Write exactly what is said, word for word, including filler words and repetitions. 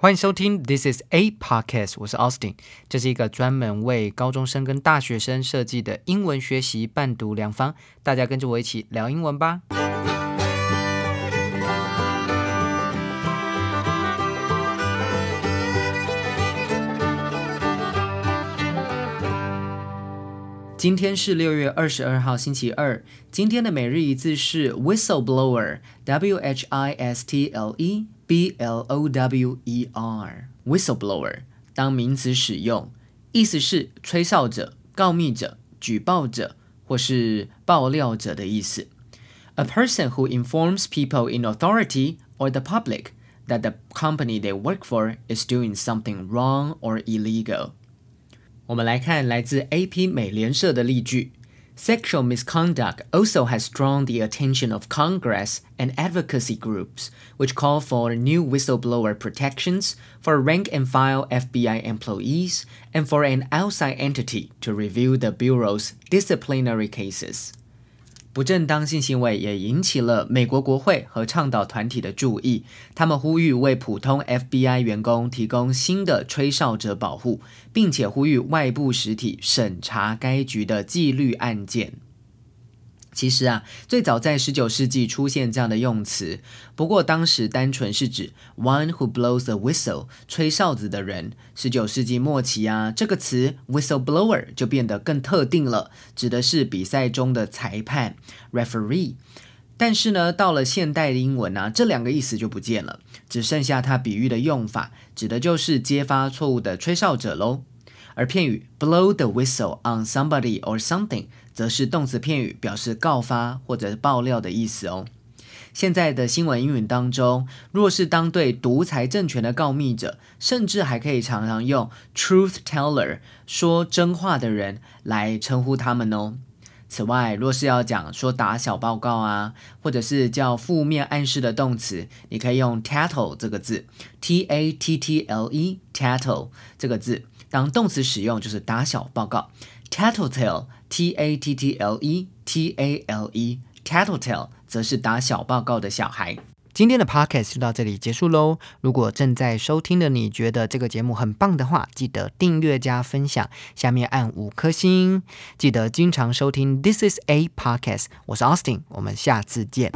欢迎收听 This is a podcast， 我是 Austin， 这是一个专门为高中生跟大学生设计的英文学习伴读良方，大家跟着我一起聊英文吧。今天是六月二十二号星期二，今天的每日一字是 Whistleblower， W H I S T L E B L O W E R。 Whistleblower 当名词使用，意思是吹哨者、告密者、举报者或是爆料者的意思。 A person who informs people in authority or the public that the company they work for is doing something wrong or illegal。我们来看来自 A P 美联社的例句 ：Sexual misconduct also has drawn the attention of Congress and advocacy groups, which call for new whistleblower protections for rank-and-file F B I employees and for an outside entity to review the bureau's disciplinary cases。不正当性行为也引起了美国国会和倡导团体的注意，他们呼吁为普通 F B I 员工提供新的吹哨者保护，并且呼吁外部实体审查该局的纪律案件。其实啊，最早在十九世纪出现这样的用词，不过当时单纯是指 one who blows the whistle， 吹哨子的人。十九世纪末期啊，这个词 whistleblower 就变得更特定了，指的是比赛中的裁判 referee。但是呢，到了现代的英文啊，这两个意思就不见了，只剩下它比喻的用法，指的就是揭发错误的吹哨者咯。而片语 blow the whistle on somebody or something 则是动词片语，表示告发或者爆料的意思哦。现在的新闻英语当中，若是当对独裁政权的告密者，甚至还可以常常用 truth teller 说真话的人来称呼他们哦。此外，若是要讲说打小报告啊，或者是叫负面暗示的动词，你可以用 tattle 这个字 ，T A T T L E tattle 这个字。当动词使用就是打小报告 Tattletale T A T T L E T A L E Tattletale 则是打小报告的小孩。今天的 podcast 就到这里结束咯。如果正在收听的你觉得这个节目很棒的话，记得订阅加分享，下面按五颗星，记得经常收听 This is a podcast。 我是 Austin， 我们下次见。